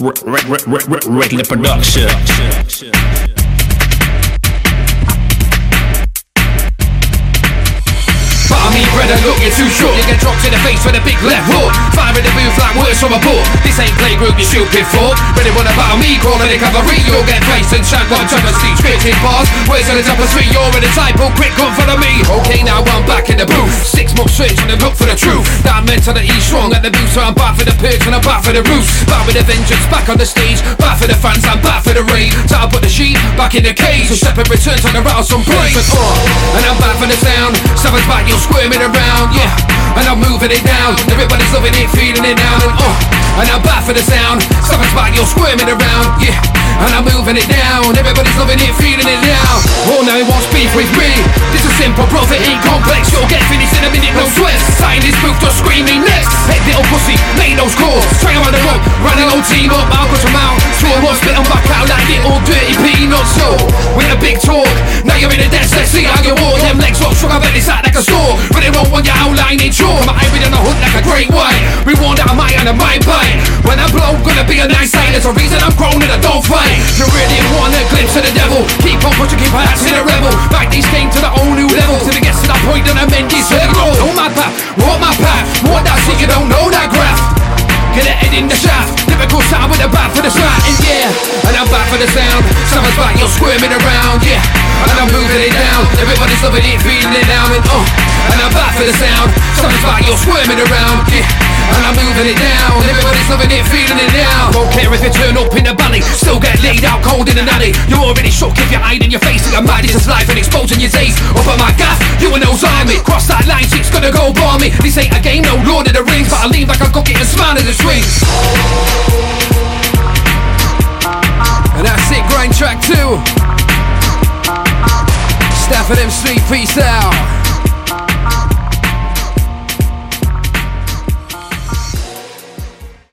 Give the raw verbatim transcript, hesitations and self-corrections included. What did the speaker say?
regular production. Bread and look, you're too short. You get dropped in the face with a big left hook. Fire in the booth like words from a book. This ain't playgroup, you stupid fork. Really wanna battle me, crawling in cavalry. You'll get placed and shagged on top of streets. Bitching bars, words on the top of street. You're in the type, all quick, come follow me. Okay, now I'm back in the booth. Six months straight, trying to look for the truth. That mentality strong at the booth, so I'm back for the perks and I'm back for the roofs. Back with a vengeance, back on the stage. Back for the fans, I'm back for the raid. So I put the sheep back in the cage. So step and return, trying to rattle some praise. And I'm back for the sound. Seven's back, you'll squirm around, yeah, and I'm moving it down. Everybody's loving it, feeling it now, and uh, and I'm back for the sound. Something's back, you're squirming around, yeah, and I'm moving it down. Everybody's loving it, feeling it now. Oh, now he wants beef with me. This is simple, profit ain't complex. You'll get finished in a minute, no sweat. Sign this move, just screaming next. Head little pussy, make those calls. Straight around the rope, ran the whole team up. I'll push them out. Swore one, spit them back out like little dirty peanuts. So, with a big talk, now you're in the desk. Let's see how you walk. Them legs up strong, I bet it's out like a store. But they won't want your outline in short. My eye within a hood like a great white. Rewarned out of my and a mind bite. When I blow, gonna be a nice sight. There's a reason I'm grown and I don't fight. You really want a glimpse of the devil. Keep on pushing, keep my ass in a rebel. Back these game to the whole new level. Till it gets to that point that I'm in this level. Know my path, walk my path. What that shit, you don't know that graph. Get a head in the shaft. Typical sound with a back for the strat. And yeah, and I'm back for the sound. Someone's back, you're squirming around, yeah, and I'm moving it down. Everybody's loving it, feeling it now. And oh, and I'm back for the sound. Someone's back, you're squirming around, yeah, and I'm moving it down. Everybody's loving it, feeling it now. Don't care if you turn up in the valley. Still get laid out cold in an alley. You're already shook if you're hiding your face. I'm mad, it's just life and exposing your days. Up at my gaff, you and those army. Cross that line, shit's gonna go bar me. This ain't a game, no Lord of the Rings. But I lean like a cock it and smile at the swings. And that's it, grind track two. Stafford M Street, peace out.